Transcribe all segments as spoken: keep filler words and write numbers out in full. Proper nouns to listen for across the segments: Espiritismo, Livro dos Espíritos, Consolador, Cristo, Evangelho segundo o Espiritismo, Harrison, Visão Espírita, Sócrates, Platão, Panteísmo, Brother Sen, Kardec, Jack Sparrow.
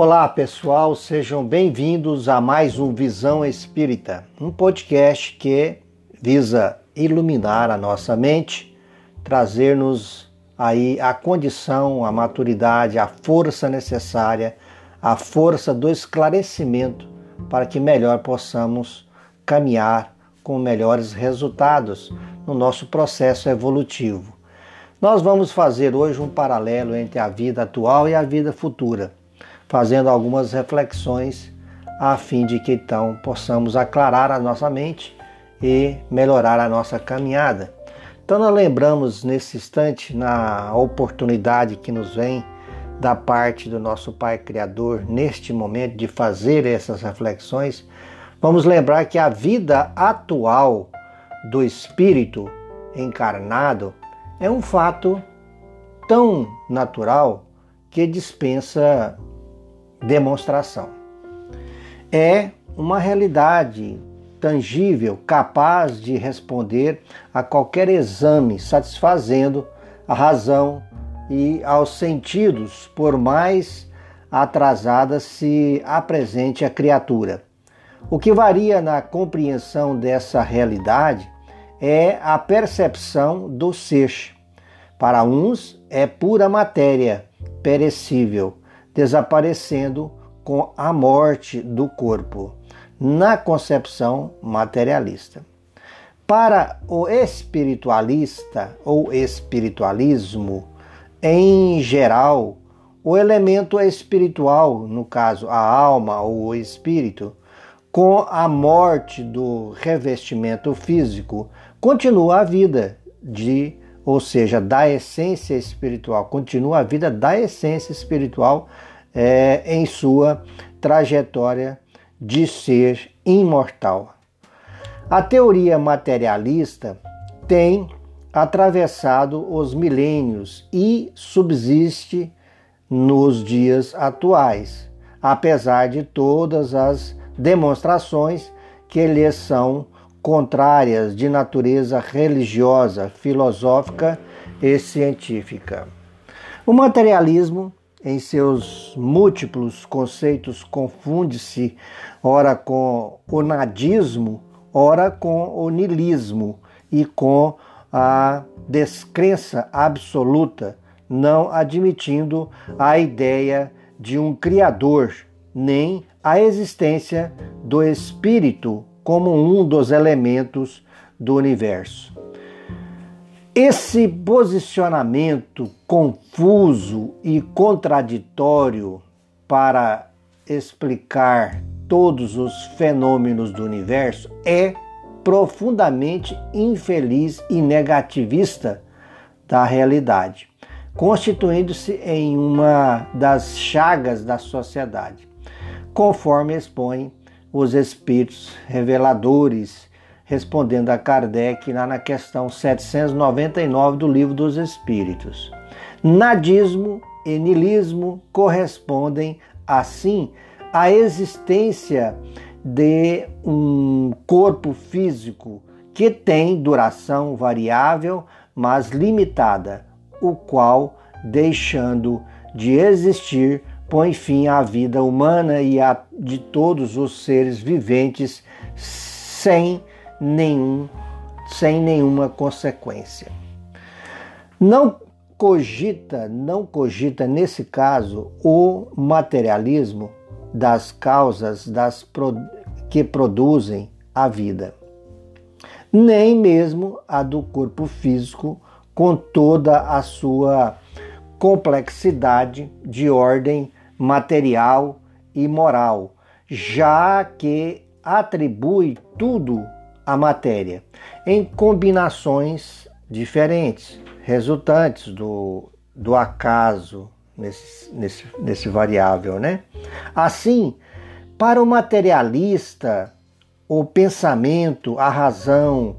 Olá pessoal, sejam bem-vindos a mais um Visão Espírita, um podcast que visa iluminar a nossa mente, trazer-nos aí a condição, a maturidade, a força necessária, a força do esclarecimento para que melhor possamos caminhar com melhores resultados no nosso processo evolutivo. Nós vamos fazer hoje um paralelo entre a vida atual e a vida futura, fazendo algumas reflexões a fim de que então possamos aclarar a nossa mente e melhorar a nossa caminhada. Então nós lembramos nesse instante na oportunidade que nos vem da parte do nosso Pai Criador neste momento de fazer essas reflexões. Vamos lembrar que a vida atual do espírito encarnado é um fato tão natural que dispensa demonstração. É uma realidade tangível, capaz de responder a qualquer exame, satisfazendo a razão e aos sentidos, por mais atrasada se apresente a criatura. O que varia na compreensão dessa realidade é a percepção do ser. Para uns é pura matéria, perecível, desaparecendo com a morte do corpo, na concepção materialista. Para o espiritualista ou espiritualismo, em geral, o elemento espiritual, no caso a alma ou o espírito, com a morte do revestimento físico, continua a vida de ou seja, da essência espiritual, continua a vida da essência espiritual é, em sua trajetória de ser imortal. A teoria materialista tem atravessado os milênios e subsiste nos dias atuais, apesar de todas as demonstrações que lhes são contrárias de natureza religiosa, filosófica e científica. O materialismo, em seus múltiplos conceitos, confunde-se ora com o nadismo, ora com o niilismo e com a descrença absoluta, não admitindo a ideia de um criador, nem a existência do espírito como um dos elementos do universo. Esse posicionamento confuso e contraditório para explicar todos os fenômenos do universo é profundamente infeliz e negativista da realidade, constituindo-se em uma das chagas da sociedade, conforme expõe os Espíritos Reveladores, respondendo a Kardec lá na questão setecentos e noventa e nove do Livro dos Espíritos. Nadismo e niilismo correspondem, assim, à existência de um corpo físico que tem duração variável, mas limitada, o qual, deixando de existir, põe fim à vida humana e a de todos os seres viventes sem, nenhum, sem nenhuma consequência. Não cogita, não cogita nesse caso o materialismo das causas das pro, que produzem a vida, nem mesmo a do corpo físico com toda a sua complexidade de ordem material e moral, já que atribui tudo à matéria, em combinações diferentes, resultantes do, do acaso nesse, nesse, nesse variável, né? Assim, para o materialista, o pensamento, a razão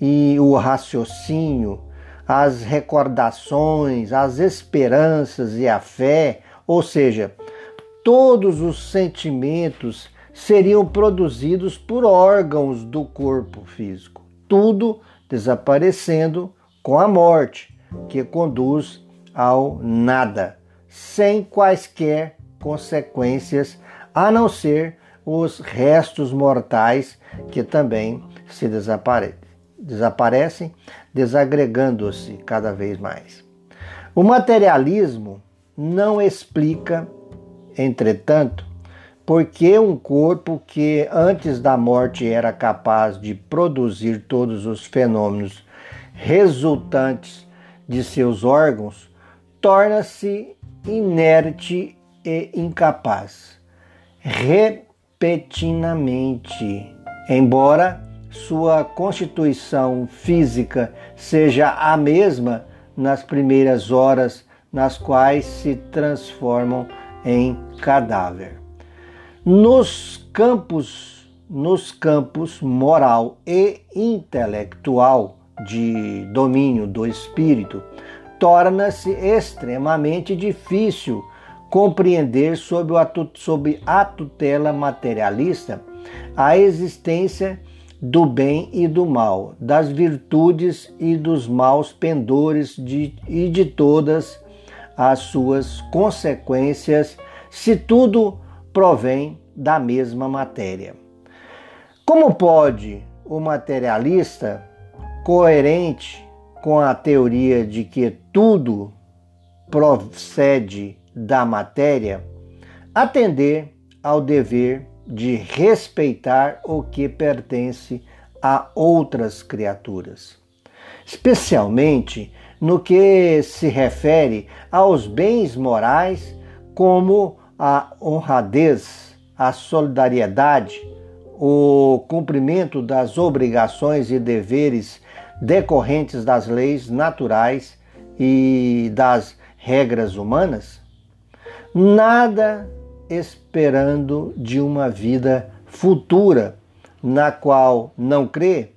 e o raciocínio, as recordações, as esperanças e a fé, ou seja, todos os sentimentos seriam produzidos por órgãos do corpo físico, tudo desaparecendo com a morte, que conduz ao nada, sem quaisquer consequências, a não ser os restos mortais que também se desapare... desaparecem, desagregando-se cada vez mais. O materialismo não explica, entretanto, porque um corpo que antes da morte era capaz de produzir todos os fenômenos resultantes de seus órgãos, torna-se inerte e incapaz, repetidamente, embora sua constituição física seja a mesma nas primeiras horas nas quais se transformam em cadáver. Nos campos, nos campos moral e intelectual de domínio do espírito, torna-se extremamente difícil compreender sob a tutela materialista a existência do bem e do mal, das virtudes e dos maus pendores de, e de todas as suas consequências, se tudo provém da mesma matéria. Como pode o materialista, coerente com a teoria de que tudo procede da matéria, atender ao dever de respeitar o que pertence a outras criaturas, especialmente no que se refere aos bens morais, como a honradez, a solidariedade, o cumprimento das obrigações e deveres decorrentes das leis naturais e das regras humanas? Nada esperando de uma vida futura na qual não crê,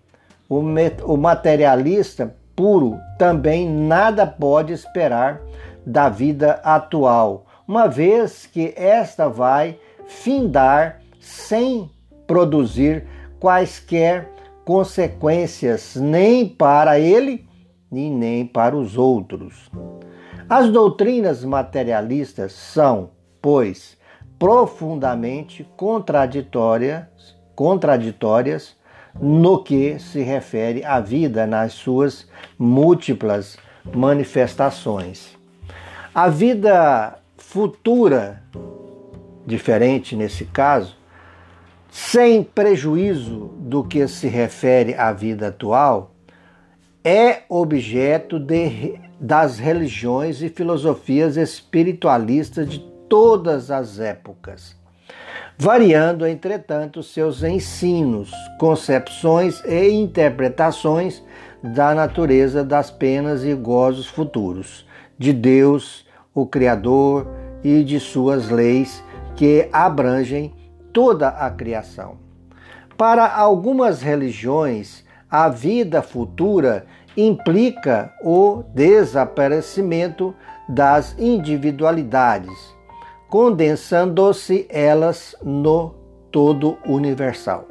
o materialista puro também nada pode esperar da vida atual, uma vez que esta vai findar sem produzir quaisquer consequências, nem para ele e nem para os outros. As doutrinas materialistas são, pois, profundamente contraditórias, contraditórias no que se refere à vida nas suas múltiplas manifestações. A vida futura, diferente nesse caso, sem prejuízo do que se refere à vida atual, é objeto de, das religiões e filosofias espiritualistas de todas as épocas, variando, entretanto, seus ensinos, concepções e interpretações da natureza das penas e gozos futuros, de Deus, o Criador, e de suas leis que abrangem toda a criação. Para algumas religiões, a vida futura implica o desaparecimento das individualidades, condensando-se elas no todo universal.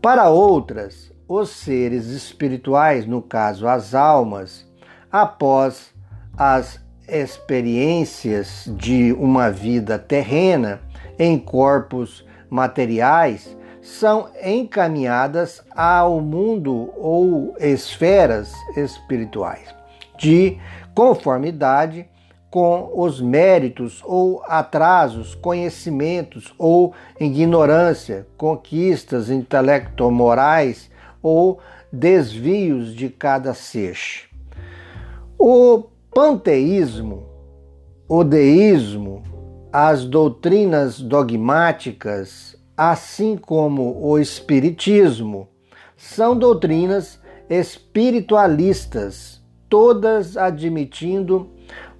Para outras, os seres espirituais, no caso as almas, após as experiências de uma vida terrena em corpos materiais, são encaminhadas ao mundo ou esferas espirituais, de conformidade com os méritos ou atrasos, conhecimentos ou ignorância, conquistas intelecto-morais ou desvios de cada ser. O panteísmo, o deísmo, as doutrinas dogmáticas, assim como o espiritismo, são doutrinas espiritualistas, todas admitindo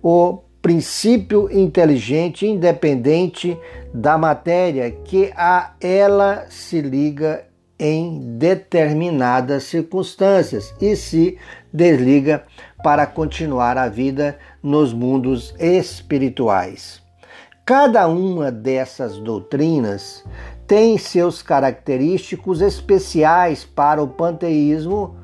o princípio inteligente independente da matéria que a ela se liga em determinadas circunstâncias e se desliga para continuar a vida nos mundos espirituais. Cada uma dessas doutrinas tem seus característicos especiais. Para o panteísmo,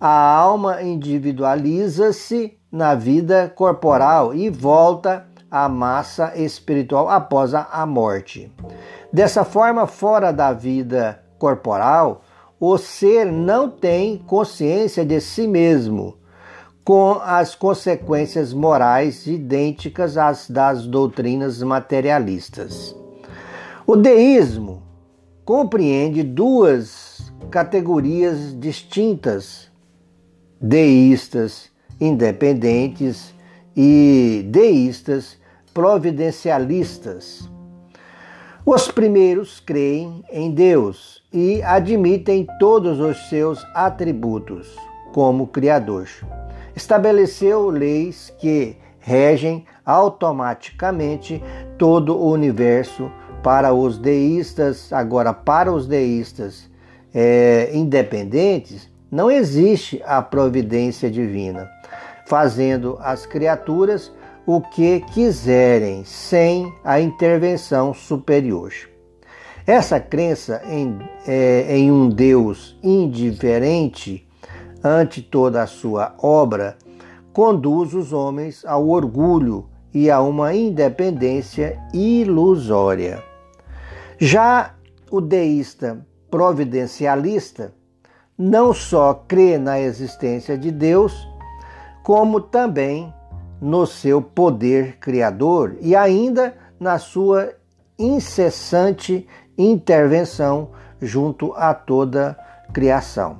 a alma individualiza-se na vida corporal e volta a massa espiritual após a morte. Dessa forma, fora da vida corporal, o ser não tem consciência de si mesmo, com as consequências morais idênticas às das doutrinas materialistas. O deísmo compreende duas categorias distintas: deístas independentes e deístas providencialistas. Os primeiros creem em Deus e admitem todos os seus atributos como Criador. Estabeleceu leis que regem automaticamente todo o universo para os deístas. Agora, para os deístas é, independentes, não existe a providência divina, fazendo as criaturas o que quiserem, sem a intervenção superior. Essa crença em, é, em um Deus indiferente ante toda a sua obra conduz os homens ao orgulho e a uma independência ilusória. Já o deísta providencialista não só crê na existência de Deus, como também no seu poder criador e ainda na sua incessante intervenção junto a toda criação.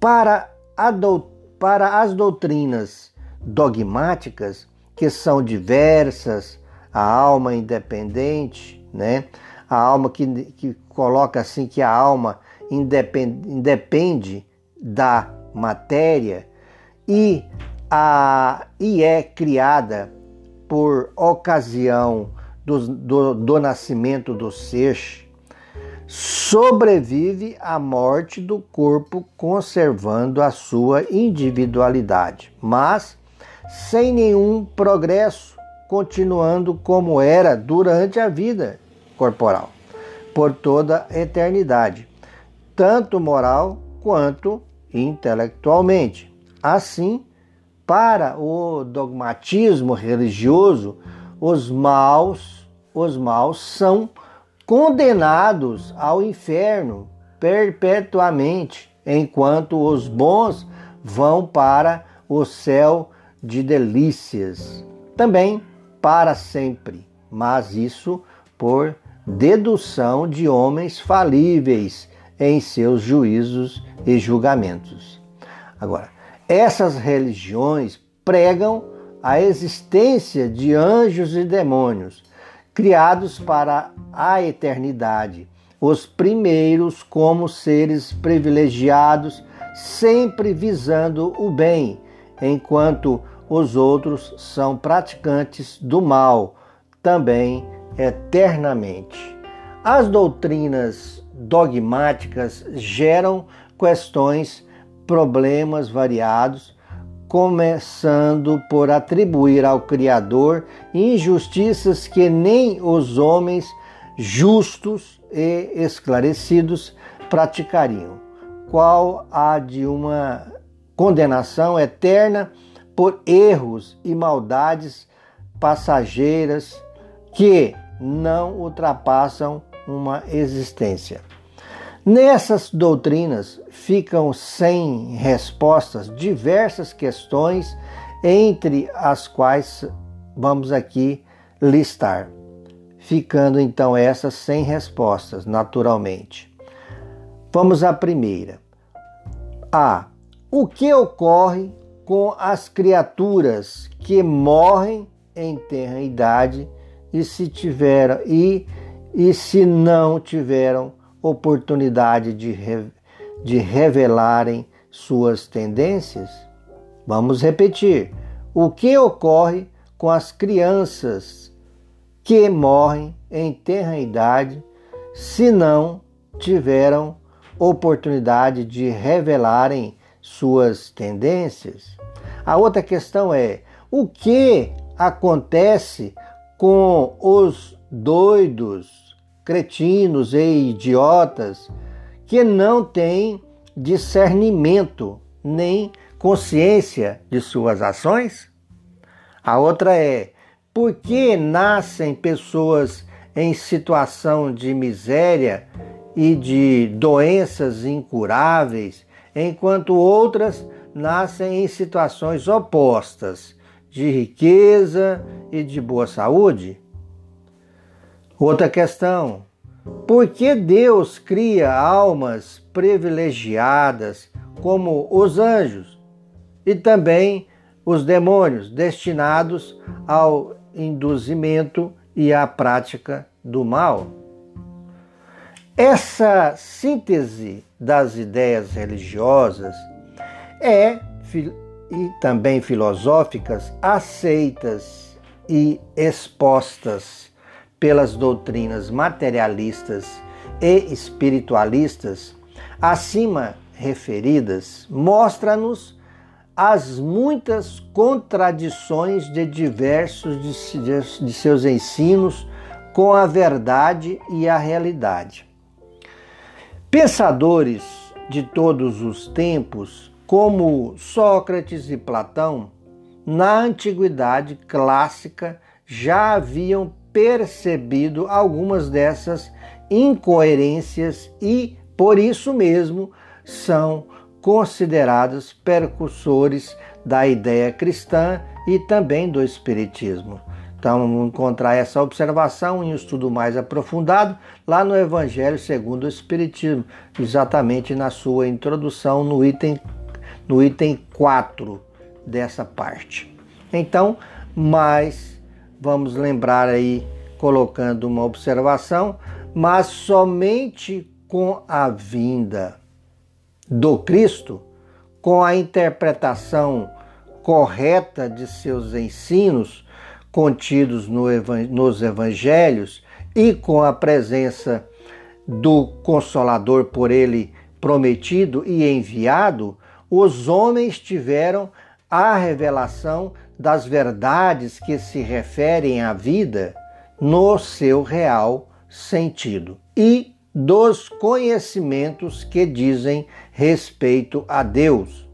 Para, a do... Para as doutrinas dogmáticas, que são diversas, a alma independente, né? A alma que, que coloca assim que a alma independe, independe da matéria e, a, e é criada por ocasião do, do, do nascimento do ser, sobrevive à morte do corpo conservando a sua individualidade, mas sem nenhum progresso, continuando como era durante a vida corporal, por toda a eternidade, tanto moral quanto intelectualmente. Assim, para o dogmatismo religioso, os maus, os maus são condenados ao inferno perpetuamente, enquanto os bons vão para o céu de delícias, também para sempre, mas isso por dedução de homens falíveis em seus juízos e julgamentos. Agora, essas religiões pregam a existência de anjos e demônios, criados para a eternidade, os primeiros como seres privilegiados, sempre visando o bem, enquanto os outros são praticantes do mal, também eternamente. As doutrinas dogmáticas geram questões, problemas variados, começando por atribuir ao Criador injustiças que nem os homens justos e esclarecidos praticariam, qual a de uma condenação eterna por erros e maldades passageiras que não ultrapassam uma existência. Nessas doutrinas ficam sem respostas diversas questões, entre as quais vamos aqui listar, ficando então essas sem respostas, naturalmente. Vamos à primeira. A. O que ocorre com as criaturas que morrem em tenra idade e se tiveram e, e se não tiveram oportunidade de, re, de revelarem suas tendências? Vamos repetir. O que ocorre com as crianças que morrem em tenra idade se não tiveram oportunidade de revelarem suas tendências? A outra questão é: o que acontece com os doidos, cretinos e idiotas que não têm discernimento nem consciência de suas ações? A outra é: Por que nascem pessoas em situação de miséria e de doenças incuráveis, enquanto outras nascem em situações opostas, de riqueza e de boa saúde? Outra questão: por que Deus cria almas privilegiadas como os anjos e também os demônios, destinados ao induzimento e à prática do mal? Essa síntese das ideias religiosas é, e também filosóficas, aceitas e expostas pelas doutrinas materialistas e espiritualistas acima referidas, mostra-nos as muitas contradições de diversos de seus ensinos com a verdade e a realidade. Pensadores de todos os tempos, como Sócrates e Platão, na antiguidade clássica já haviam percebido algumas dessas incoerências e, por isso mesmo, são considerados precursores da ideia cristã e também do Espiritismo. Então, vamos encontrar essa observação em um estudo mais aprofundado lá no Evangelho segundo o Espiritismo, exatamente na sua introdução, no item, no item quatro dessa parte. Então, mas vamos lembrar aí, colocando uma observação, mas somente com a vinda do Cristo, com a interpretação correta de seus ensinos contidos no evan- nos Evangelhos e com a presença do Consolador por ele prometido e enviado, os homens tiveram a revelação das verdades que se referem à vida no seu real sentido e dos conhecimentos que dizem respeito a Deus,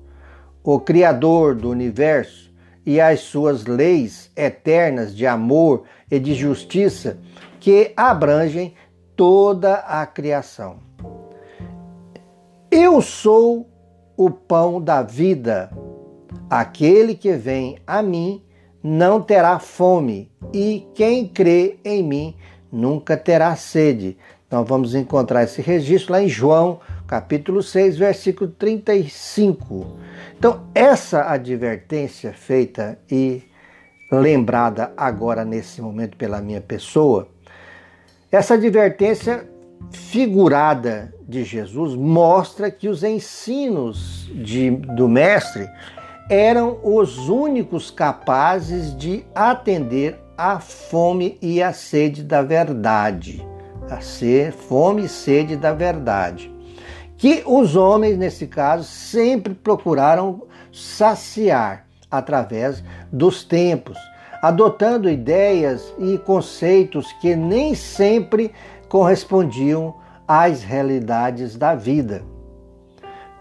o Criador do Universo, e às suas leis eternas de amor e de justiça que abrangem toda a criação. Eu sou o pão da vida. Aquele que vem a mim não terá fome, e quem crê em mim nunca terá sede. Então vamos encontrar esse registro lá em João, capítulo seis, versículo trinta e cinco. Então essa advertência feita e lembrada agora nesse momento pela minha pessoa, essa advertência figurada de Jesus mostra que os ensinos de, do Mestre eram os únicos capazes de atender à fome e à sede da verdade. A ser fome e sede da verdade, que os homens, nesse caso, sempre procuraram saciar através dos tempos, adotando ideias e conceitos que nem sempre correspondiam às realidades da vida.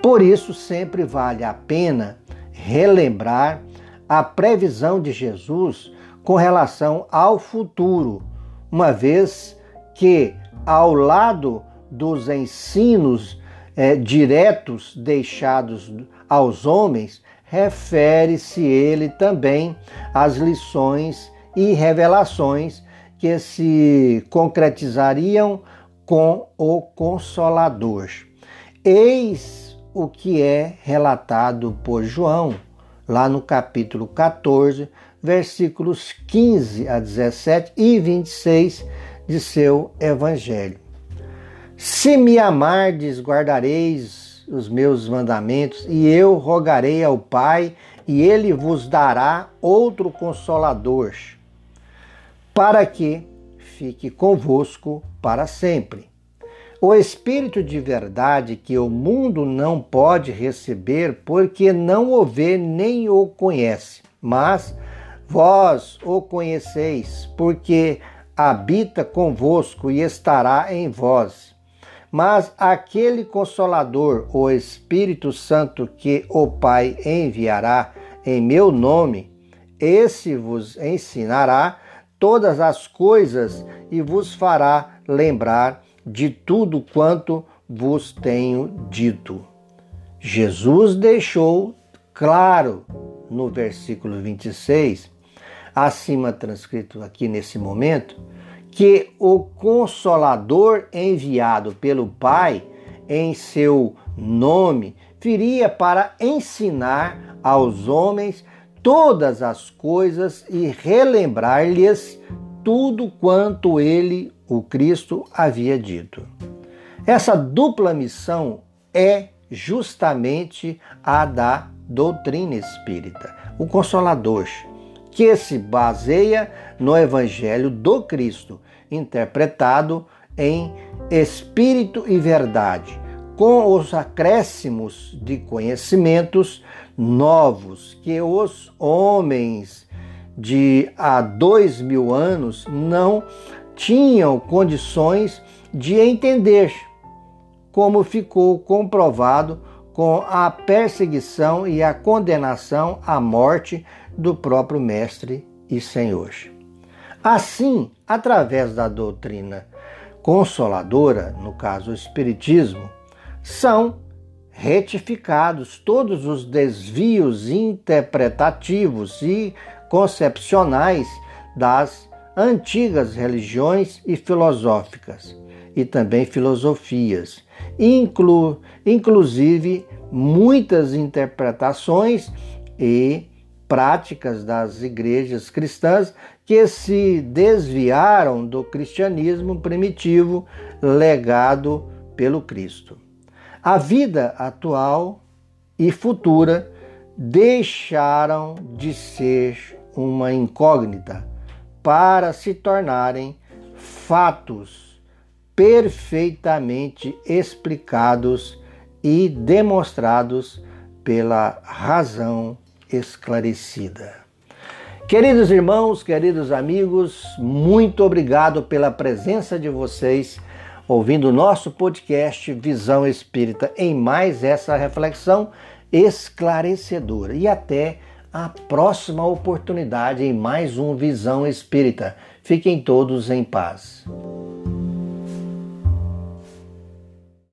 Por isso, sempre vale a pena relembrar a previsão de Jesus com relação ao futuro, uma vez que, ao lado dos ensinos é, diretos deixados aos homens, refere-se ele também às lições e revelações que se concretizariam com o Consolador. Eis o que é relatado por João, lá no capítulo quatorze, versículos quinze a dezessete e vinte e seis, de seu Evangelho. Se me amardes, guardareis os meus mandamentos, e eu rogarei ao Pai, e ele vos dará outro Consolador, para que fique convosco para sempre. O Espírito de verdade, que o mundo não pode receber, porque não o vê nem o conhece, mas vós o conheceis, porque habita convosco e estará em vós. Mas aquele Consolador, o Espírito Santo, que o Pai enviará em meu nome, esse vos ensinará todas as coisas e vos fará lembrar de tudo quanto vos tenho dito. Jesus deixou claro no versículo vinte e seis, acima transcrito aqui nesse momento, que o Consolador enviado pelo Pai em seu nome viria para ensinar aos homens todas as coisas e relembrar-lhes tudo quanto ele, o Cristo, havia dito. Essa dupla missão é justamente a da doutrina espírita, o Consolador, que se baseia no Evangelho do Cristo, interpretado em Espírito e Verdade, com os acréscimos de conhecimentos novos que os homens de há dois mil anos não tinham condições de entender, como ficou comprovado com a perseguição e a condenação à morte do próprio Mestre e Senhor. Assim, através da doutrina consoladora, no caso o Espiritismo, são retificados todos os desvios interpretativos e concepcionais das antigas religiões e filosóficas, e também filosofias, inclu, inclusive muitas interpretações e práticas das igrejas cristãs que se desviaram do cristianismo primitivo legado pelo Cristo. A vida atual e futura deixaram de ser uma incógnita para se tornarem fatos perfeitamente explicados e demonstrados pela razão esclarecida. Queridos irmãos, queridos amigos, muito obrigado pela presença de vocês, ouvindo o nosso podcast Visão Espírita, em mais essa reflexão esclarecedora. E até a próxima oportunidade em mais um Visão Espírita. Fiquem todos em paz.